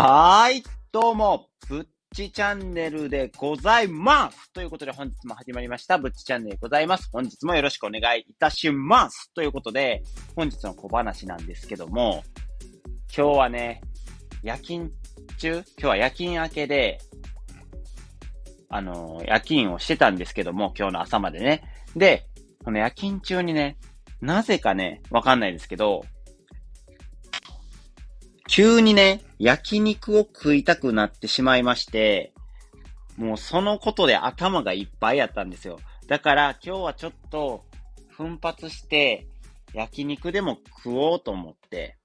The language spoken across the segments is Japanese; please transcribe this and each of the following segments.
はい、どうも、ぶっちチャンネルでございます。ということで、本日も始まりました、ぶっちチャンネルでございます。本日もよろしくお願いいたします。ということで、本日の小話なんですけども、今日はね、夜勤明けで、夜勤をしてたんですけども、今日の朝までね。で、この夜勤中にね、なぜかね、わかんないですけど、急にね、焼肉を食いたくなってしまいまして、もうそのことで頭がいっぱいやったんですよ。だから今日はちょっと奮発して焼肉でも食おうと思って、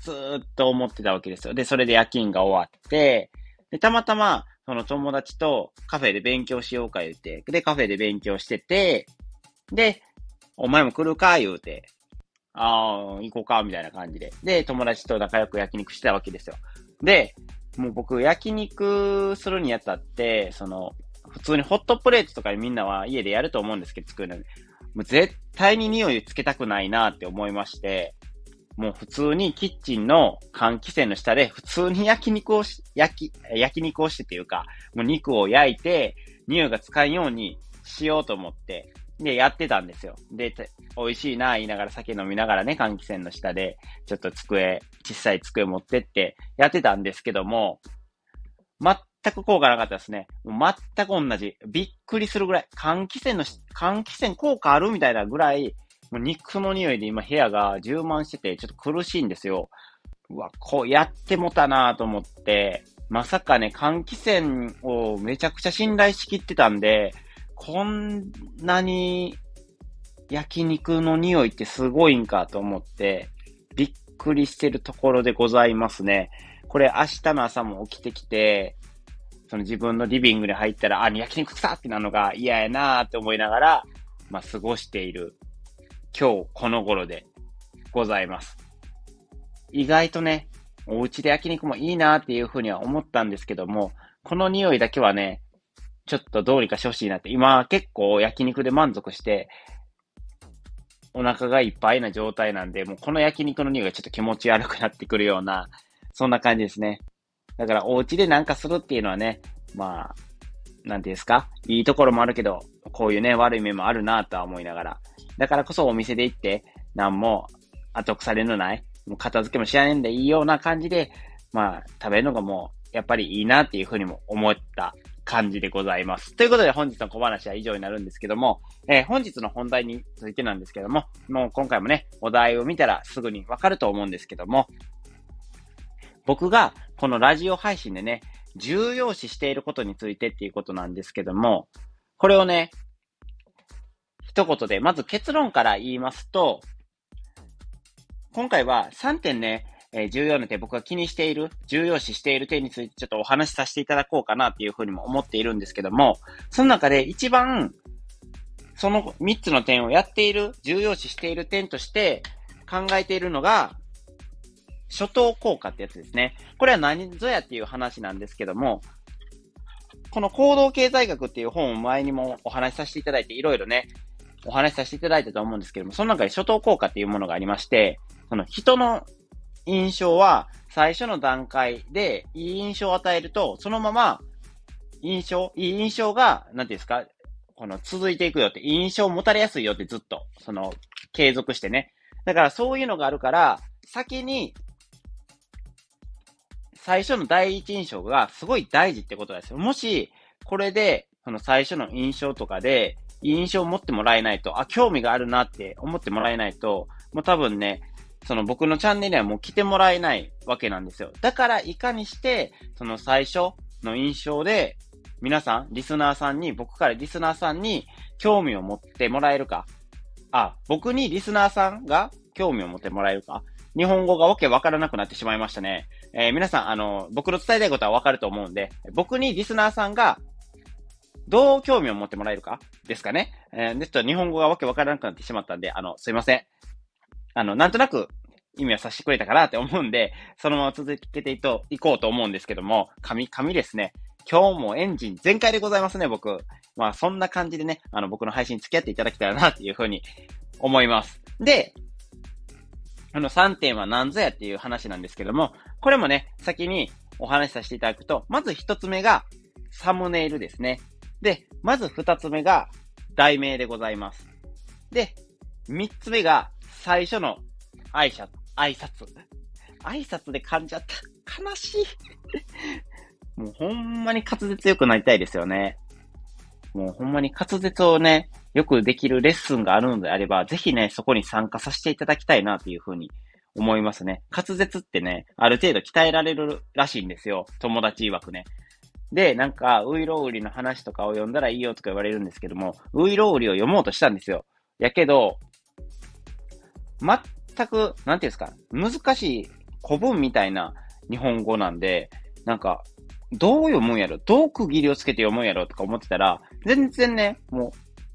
ずーっと思ってたわけですよ。で、それで夜勤が終わって、で、たまたまその友達とカフェで勉強しようか言うて、で、カフェで勉強してて、で、お前も来るか言うて、行こうか、みたいな感じで。で、友達と仲良く焼肉してたわけですよ。で、もう僕、焼肉するにあたって、普通にホットプレートとかみんなは家でやると思うんですけど、作るのに。もう絶対に匂いつけたくないなって思いまして、もう普通にキッチンの換気扇の下で、普通に焼き肉をしてというか、もう肉を焼いて、匂いがつかんようにしようと思って、で、やってたんですよ。で、美味しいなぁ言いながら酒飲みながらね、換気扇の下で、ちょっと小さい机持ってってやってたんですけども、全く効果なかったですね。もう全く同じ。びっくりするぐらい。換気扇効果あるみたいなぐらい、もう肉の匂いで今部屋が充満してて、ちょっと苦しいんですよ。うわ、こうやってもたなぁと思って、まさかね、換気扇をめちゃくちゃ信頼しきってたんで、こんなに焼肉の匂いってすごいんかと思ってびっくりしてるところでございますね。これ明日の朝も起きてきて、自分のリビングに入ったら、焼肉臭ってなのが嫌やなーって思いながら、過ごしている今日この頃でございます。意外とね、お家で焼肉もいいなーっていうふうには思ったんですけども、この匂いだけはね、ちょっとどうにかしてほしいなって。今結構焼肉で満足してお腹がいっぱいな状態なんで、もうこの焼肉の匂いがちょっと気持ち悪くなってくるような、そんな感じですね。だからお家でなんかするっていうのはね、なんていうんですか、いいところもあるけど、こういうね、悪い面もあるなぁとは思いながら。だからこそお店で行って、なんも後腐れのない、もう片付けもしないんでいいような感じで、食べるのがもうやっぱりいいなっていうふうにも思った感じでございます。ということで本日の小話は以上になるんですけども、本日の本題についてなんですけども、もう今回もね、お題を見たらすぐにわかると思うんですけども、僕がこのラジオ配信でね、重要視していることについてっていうことなんですけども、これをね、一言で、まず結論から言いますと、今回は3点ね、重要な点、僕が重要視している点についてちょっとお話しさせていただこうかなっていうふうにも思っているんですけども、その中で一番、その3つの点を重要視している点として考えているのが、初等効果ってやつですね。これは何ぞやっていう話なんですけども、この行動経済学っていう本を前にもお話しさせていただいて、いろいろね、お話しさせていただいたと思うんですけども、その中で初等効果っていうものがありまして、その人の印象は最初の段階でいい印象を与えると、そのままいい印象が、続いていくよって、いい印象を持たれやすいよってずっと、継続してね。だからそういうのがあるから、先に、最初の第一印象がすごい大事ってことですよ。もし、これで、最初の印象とかで、いい印象を持ってもらえないと、興味があるなって思ってもらえないと、もう多分ね、僕のチャンネルにはもう来てもらえないわけなんですよ。だからいかにして、最初の印象で、皆さん、僕からリスナーさんに興味を持ってもらえるか。僕にリスナーさんが興味を持ってもらえるか。日本語がわけわからなくなってしまいましたね。皆さん、僕の伝えたいことはわかると思うんで、僕にリスナーさんがどう興味を持ってもらえるかですかね。ちょっと日本語がわけわからなくなってしまったんで、すいません。なんとなく意味はさせてくれたかなって思うんで、そのまま続けていこうと思うんですけども、神ですね。今日もエンジン全開でございますね、僕。そんな感じでね、僕の配信に付き合っていただけたらなっていうふうに思います。で、3点は何ぞやっていう話なんですけども、これもね、先にお話しさせていただくと、まず一つ目がサムネイルですね。で、まず二つ目が題名でございます。で、三つ目が最初の挨拶。挨拶で噛んじゃった。悲しい。もうほんまに滑舌良くなりたいですよね。もうほんまに滑舌をね、よくできるレッスンがあるのであれば、ぜひね、そこに参加させていただきたいなというふうに思いますね。滑舌ってね、ある程度鍛えられるらしいんですよ。友達曰くね。で、なんか、ういろうりの話とかを読んだらいいよとか言われるんですけども、ういろうりを読もうとしたんですよ。やけど、全く、なんていうんですか、難しい古文みたいな日本語なんで、なんか、どう読むんやろ？どう区切りをつけて読むんやろとか思ってたら、全然ね、もう、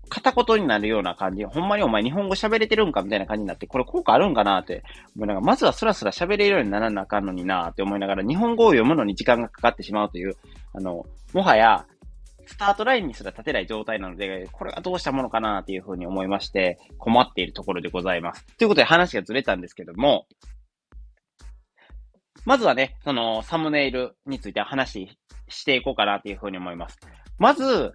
片言になるような感じ。ほんまにお前日本語喋れてるんかみたいな感じになって、これ効果あるんかなって。もうなんか、まずはスラスラ喋れるようにならなあかんのになって思いながら、日本語を読むのに時間がかかってしまうという、もはや、スタートラインにすら立てない状態なので、これはどうしたものかなというふうに思いまして、困っているところでございます。ということで話がずれたんですけども、まずはね、そのサムネイルについて話していこうかなというふうに思います。まず、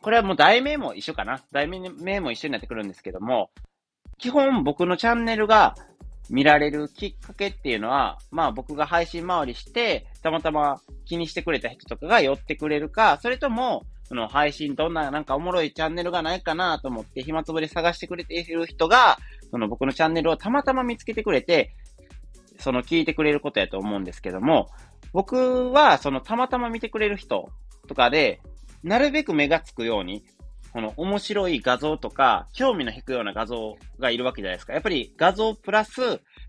これはもう題名も一緒かな。題名も一緒になってくるんですけども、基本僕のチャンネルが見られるきっかけっていうのは、まあ僕が配信回りして、たまたま気にしてくれた人とかが寄ってくれるか、それとも、その配信どんななんかおもろいチャンネルがないかなと思って暇つぶれ探してくれている人が、その僕のチャンネルをたまたま見つけてくれて、その聞いてくれることやと思うんですけども、僕はそのたまたま見てくれる人とかで、なるべく目がつくように、この面白い画像とか、興味の引くような画像がいるわけじゃないですか。やっぱり画像プラス、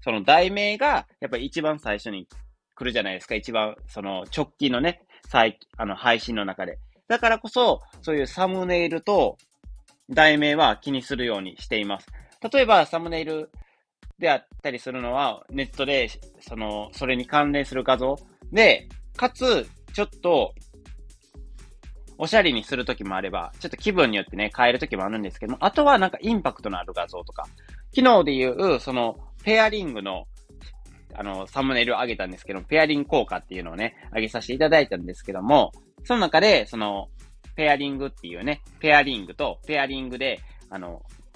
その題名が、やっぱり一番最初に来るじゃないですか。一番、その直近のね、配信の中で。だからこそ、そういうサムネイルと題名は気にするようにしています。例えば、サムネイルであったりするのは、ネットで、それに関連する画像で、かつ、ちょっと、おしゃれにするときもあれば、ちょっと気分によってね、変えるときもあるんですけども、あとはなんかインパクトのある画像とか、昨日でいう、その、ペアリングの、サムネイルを上げたんですけども、ペアリング効果っていうのをね、上げさせていただいたんですけども、その中で、その、ペアリングっていうね、ペアリングとペアリングで、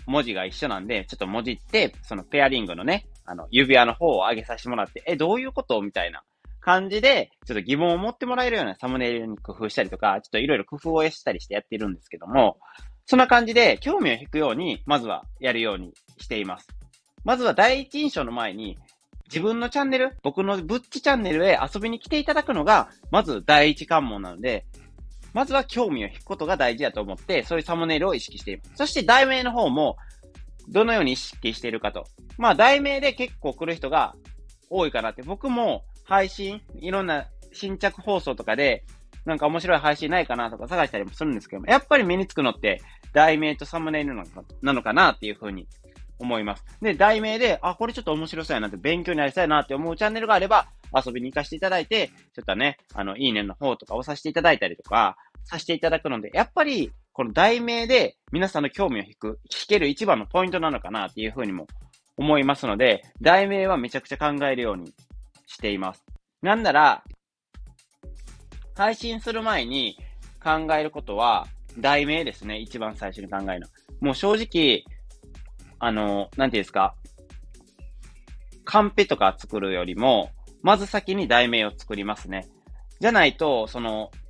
文字が一緒なんで、ちょっと文字って、そのペアリングのね、指輪の方を上げさせてもらって、どういうこと？みたいな感じで、ちょっと疑問を持ってもらえるようなサムネイルに工夫したりとか、ちょっといろいろ工夫をしたりしてやってるんですけども、そんな感じで興味を引くように、まずはやるようにしています。まずは第一印象の前に、自分のチャンネル、僕のぶっちチャンネルへ遊びに来ていただくのが、まず第一関門なので、まずは興味を引くことが大事だと思って、そういうサムネイルを意識しています。そして題名の方も、どのように意識しているかと。まあ題名で結構来る人が多いかなって。僕も配信、いろんな新着放送とかで、なんか面白い配信ないかなとか探したりもするんですけども、やっぱり目につくのって題名とサムネイルなのかなっていうふうに思います。で、題名で、あ、これちょっと面白そうやなって、勉強になりそうやなって思うチャンネルがあれば、遊びに行かせていただいて、ちょっとね、いいねの方とかをさせていただいたりとか、させていただくので、やっぱり、この題名で皆さんの興味を引ける一番のポイントなのかなっていうふうにも思いますので、題名はめちゃくちゃ考えるようにしています。なんなら、配信する前に考えることは、題名ですね。一番最初に考えるの。もう正直、なんていうんですか、カンペとか作るよりも、まず先に題名を作りますね。じゃないと、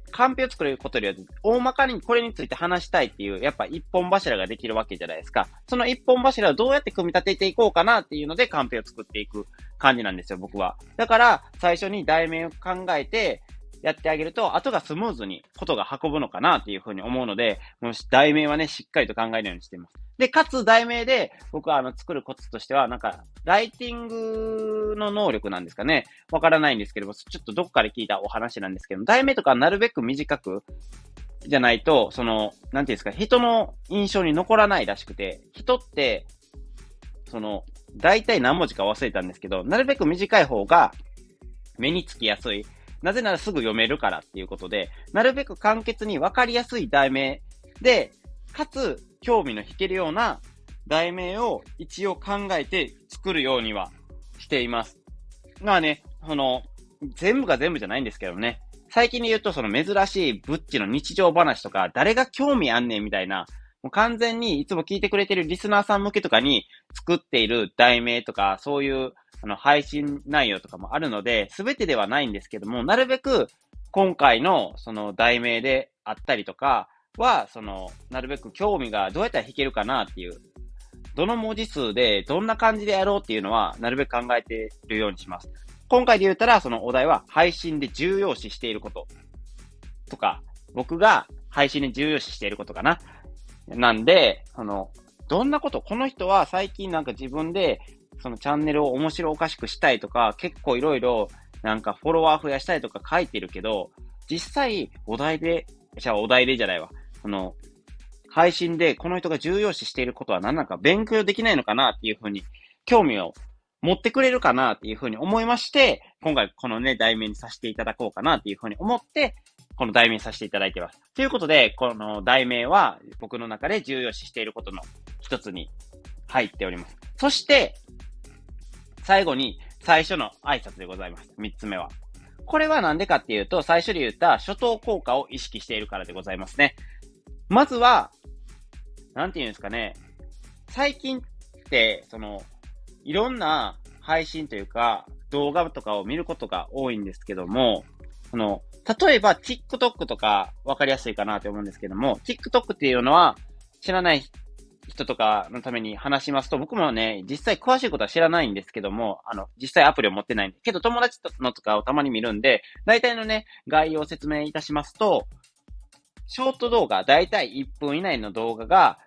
カンペを作ることよりは、大まかにこれについて話したいっていう、やっぱ一本柱ができるわけじゃないですか。その一本柱をどうやって組み立てていこうかなっていうので、カンペを作っていく感じなんですよ、僕は。だから、最初に題名を考えてやってあげると、後がスムーズにことが運ぶのかなっていうふうに思うので、もう題名はね、しっかりと考えるようにしています。で、かつ題名で、僕は作るコツとしては、なんか、ライティングの能力なんですかね。わからないんですけども、ちょっとどこかで聞いたお話なんですけども、題名とかなるべく短くじゃないと、なんていうんですか、人の印象に残らないらしくて、人って、大体何文字か忘れたんですけど、なるべく短い方が目につきやすい。なぜならすぐ読めるからっていうことで、なるべく簡潔にわかりやすい題名で、かつ、興味の引けるような題名を一応考えて作るようにはしています。まあね、全部が全部じゃないんですけどね。最近で言うとその珍しいブッチの日常話とか、誰が興味あんねんみたいな、もう完全にいつも聞いてくれてるリスナーさん向けとかに作っている題名とか、そういう配信内容とかもあるので、全てではないんですけども、なるべく今回のその題名であったりとかは、そのなるべく興味がどうやったら弾けるかなっていう、どの文字数でどんな感じでやろうっていうのはなるべく考えているようにします。今回で言ったらそのお題は配信で重要視していることとか、僕が配信で重要視していることかな。なんで、どんなこと、この人は最近なんか自分でそのチャンネルを面白おかしくしたいとか、結構いろいろなんかフォロワー増やしたいとか書いてるけど、実際お題でじゃないわ。配信でこの人が重要視していることは何なのか、勉強できないのかなっていうふうに、興味を持ってくれるかなっていうふうに思いまして、今回このね、題名にさせていただこうかなっていうふうに思って、この題名にさせていただいてます。ということで、この題名は僕の中で重要視していることの一つに入っております。そして、最後に最初の挨拶でございます。三つ目は。これはなんでかっていうと、最初で言った初等効果を意識しているからでございますね。まずは、なんていうんですかね。最近って、いろんな配信というか、動画とかを見ることが多いんですけども、例えば TikTok とかわかりやすいかなと思うんですけども、TikTok っていうのは知らない人とかのために話しますと、僕もね、実際詳しいことは知らないんですけども、実際アプリを持ってないんですけど、友達のとかをたまに見るんで、大体のね、概要を説明いたしますと、ショート動画、大体1分以内の動画が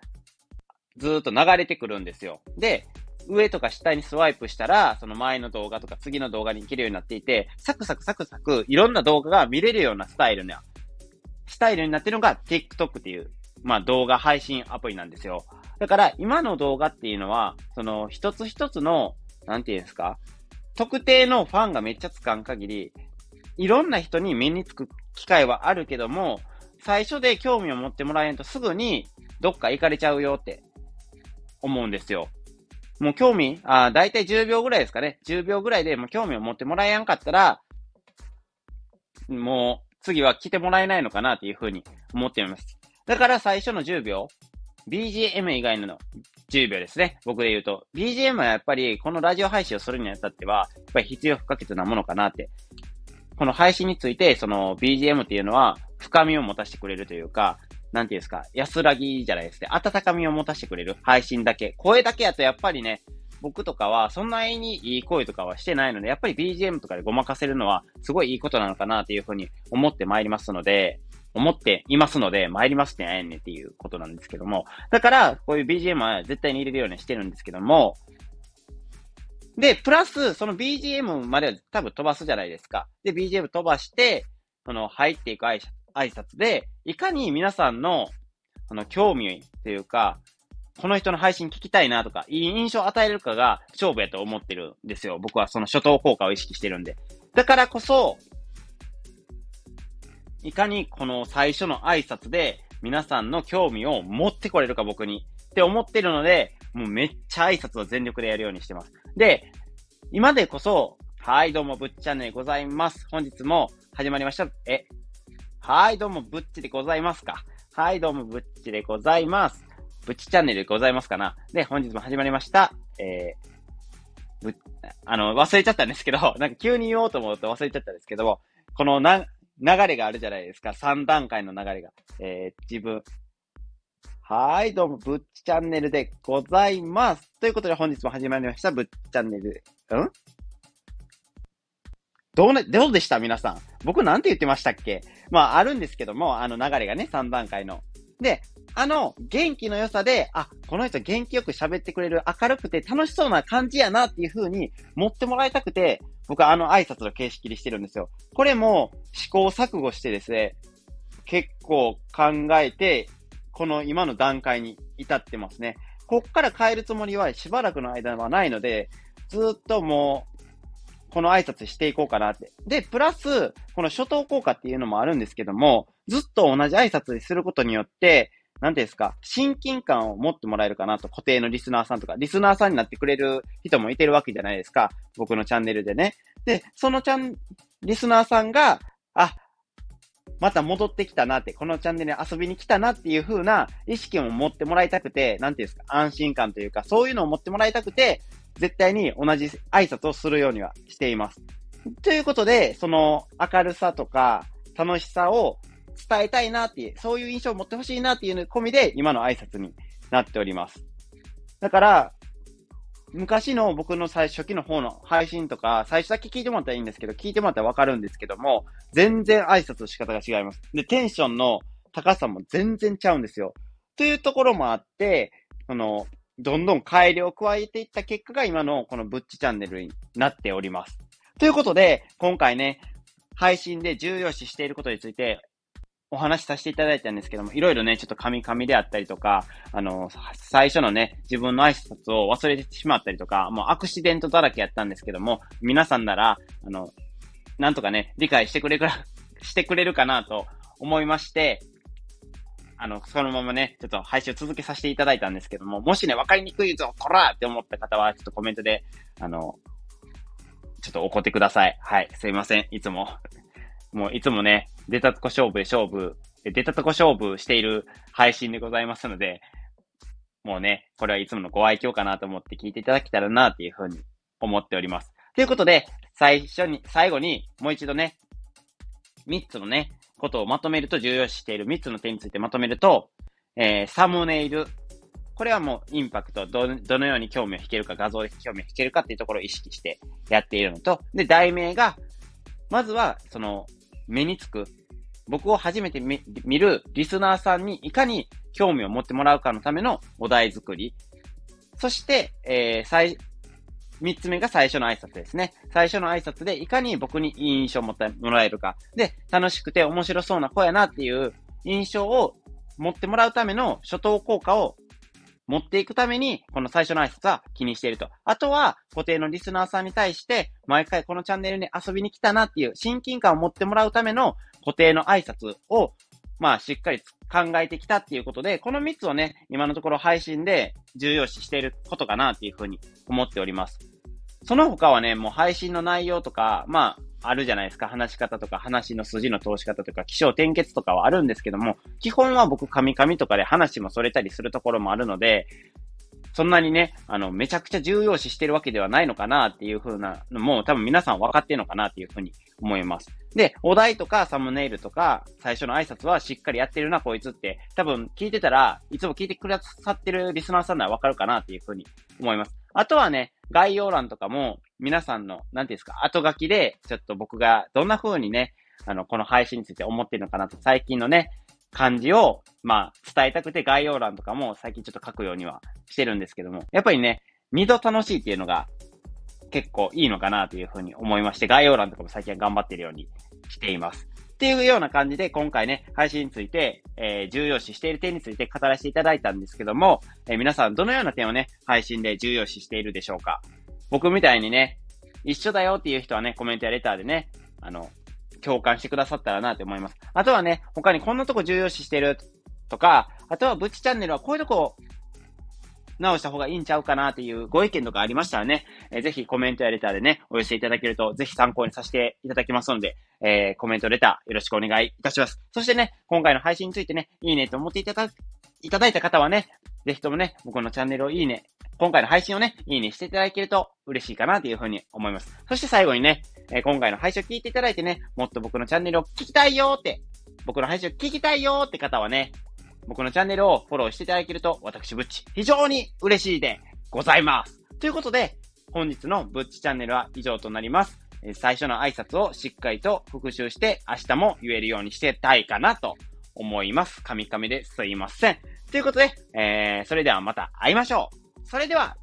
ずーっと流れてくるんですよ。で、上とか下にスワイプしたら、その前の動画とか次の動画に行けるようになっていて、サクサクいろんな動画が見れるようなスタイルになってるのが TikTok っていう、動画配信アプリなんですよ。だから今の動画っていうのは、一つ一つの、なんていうんですか、特定のファンがめっちゃつかん限り、いろんな人に目につく機会はあるけども、最初で興味を持ってもらえんとすぐにどっか行かれちゃうよって思うんですよ。もう興味、だいたい10秒ぐらいですかね。10秒ぐらいでもう興味を持ってもらえやんかったら、もう次は来てもらえないのかなっていうふうに思っています。だから最初の10秒、BGM 以外の10秒ですね。僕で言うと、BGM はやっぱりこのラジオ配信をするにあたっては、やっぱり必要不可欠なものかなって。この配信について、BGM っていうのは深みを持たせてくれるというか、なんていうんですか、安らぎじゃないですね。温かみを持たせてくれる配信だけ。声だけやとやっぱりね、僕とかはそんなにいい声とかはしてないので、やっぱり BGM とかでごまかせるのはすごいいいことなのかなというふうに思っていますので、参りますね、あやねっていうことなんですけども。だから、こういう BGM は絶対に入れるようにしてるんですけども。で、プラス、その BGM までは多分飛ばすじゃないですか。で、BGM 飛ばして、入っていく挨拶で、いかに皆さんの、興味というか、この人の配信聞きたいなとか、いい印象を与えるかが勝負やと思ってるんですよ。僕はその初等効果を意識してるんで。だからこそ、いかにこの最初の挨拶で皆さんの興味を持ってこれるか僕にって思ってるので、もうめっちゃ挨拶を全力でやるようにしてます。で、今でこそ、はい、どうもぶっちゃんねございます。本日も始まりました。はい、どうも、ぶっちでございますか。はい、どうも、ぶっちでございます。ぶっちチャンネルでございますかな。で、本日も始まりました。忘れちゃったんですけど、なんか急に言おうと思うと忘れちゃったんですけども、この流れがあるじゃないですか。3段階の流れが。はい、どうも、ぶっちチャンネルでございます。ということで、本日も始まりました。ぶっちチャンネル。どうでした皆さん。僕なんて言ってましたっけ？あるんですけども、流れがね、3段階の。で、元気の良さで、この人元気よく喋ってくれる、明るくて楽しそうな感じやなっていう風に持ってもらいたくて、僕は挨拶の形式にしてるんですよ。これも試行錯誤してですね、結構考えて、この今の段階に至ってますね。こっから変えるつもりはしばらくの間はないので、ずっともう、この挨拶していこうかなって。で、プラス、この初等効果っていうのもあるんですけども、ずっと同じ挨拶にすることによって、なんていうんですか、親近感を持ってもらえるかなと、固定のリスナーさんとか、リスナーさんになってくれる人もいてるわけじゃないですか。僕のチャンネルでね。で、そのリスナーさんが、あ、また戻ってきたなって、このチャンネルに遊びに来たなっていう風な意識も持ってもらいたくて、なんていうんですか、安心感というか、そういうのを持ってもらいたくて、絶対に同じ挨拶をするようにはしています。ということで、その明るさとか楽しさを伝えたいなっていう、そういう印象を持ってほしいなっていう込みで、今の挨拶になっております。だから、昔の僕の最初期の方の配信とか、最初だけ聞いてもらったらいいんですけど、聞いてもらったらわかるんですけども、全然挨拶の仕方が違います。で、テンションの高さも全然ちゃうんですよ。というところもあって、どんどん改良を加えていった結果が今のこのぶっちチャンネルになっております。ということで、今回ね、配信で重要視していることについて、お話しさせていただいたんですけども、いろいろね、ちょっと噛みであったりとか、最初のね、自分の挨拶を忘れてしまったりとか、もうアクシデントだらけやったんですけども、皆さんなら、なんとかね、理解してくれるかなと思いまして、そのままね、ちょっと配信を続けさせていただいたんですけども、もしね、わかりにくいぞ、こらーって思った方は、ちょっとコメントで、ちょっと怒ってください。はい、すいません、いつも。もういつもね、出たとこ勝負している配信でございますので、もうね、これはいつものご愛嬌かなと思って聞いていただけたらなっていうふうに思っております。ということで、最後にもう一度ね、3つのね、ことをまとめると、重要視している3つの点についてまとめると、サムネイル。これはもうインパクト、どのように興味を引けるか、画像で興味を引けるかっていうところを意識してやっているのと、で、題名が、まずは、その、目につく、僕を初めて見るリスナーさんにいかに興味を持ってもらうかのためのお題作り。そして、3つ目が最初の挨拶ですね。最初の挨拶でいかに僕にいい印象を持ってもらえるか。で、楽しくて面白そうな子やなっていう印象を持ってもらうための初等効果を持っていくために、この最初の挨拶は気にしていると。あとは、固定のリスナーさんに対して、毎回このチャンネルに遊びに来たなっていう親近感を持ってもらうための固定の挨拶を、まあ、しっかり考えてきたっていうことで、この3つをね、今のところ配信で重要視していることかなっていうふうに思っております。その他はね、もう配信の内容とか、まあ、あるじゃないですか。話し方とか、話の筋の通し方とか、起承転結とかはあるんですけども、基本は僕、噛みとかで話もそれたりするところもあるので、そんなにね、めちゃくちゃ重要視してるわけではないのかなっていう風なのも、多分皆さん分かってるのかなっていう風に思います。で、お題とかサムネイルとか、最初の挨拶はしっかりやってるな、こいつって、多分聞いてたら、いつも聞いてくださってるリスナーさんなら分かるかなっていう風に思います。あとはね、概要欄とかも、皆さんの、なんていうんですか、後書きで、ちょっと僕がどんな風にね、この配信について思ってるのかなと、最近のね、感じを、まあ、伝えたくて概要欄とかも最近ちょっと書くようにはしてるんですけども、やっぱりね、2度楽しいっていうのが結構いいのかなというふうに思いまして、概要欄とかも最近は頑張ってるようにしています。っていうような感じで今回ね、配信について、重要視している点について語らせていただいたんですけども、皆さんどのような点をね、配信で重要視しているでしょうか？僕みたいにね、一緒だよっていう人はね、コメントやレターでね、共感してくださったらなって思います。あとはね、他にこんなとこ重要視してるとか、あとはぶっちチャンネルはこういうとこ直した方がいいんちゃうかなっていうご意見とかありましたらね、ぜひコメントやレターでね、お寄せいただけるとぜひ参考にさせていただきますので、コメントレターよろしくお願いいたします。そしてね、今回の配信についてね、いいねと思っていただいた方はね、ぜひともね、僕のチャンネルをいいね、今回の配信をね、いいねしていただけると嬉しいかなというふうに思います。そして最後にね、今回の配信を聞いていただいてね、もっと僕のチャンネルを聞きたいよーって、僕の配信を聞きたいよーって方はね、僕のチャンネルをフォローしていただけると、私ぶっち非常に嬉しいでございます。ということで、本日のぶっちチャンネルは以上となります。最初の挨拶をしっかりと復習して、明日も言えるようにしてたいかなと思います。噛みですいません。ということで、それではまた会いましょう。それでは。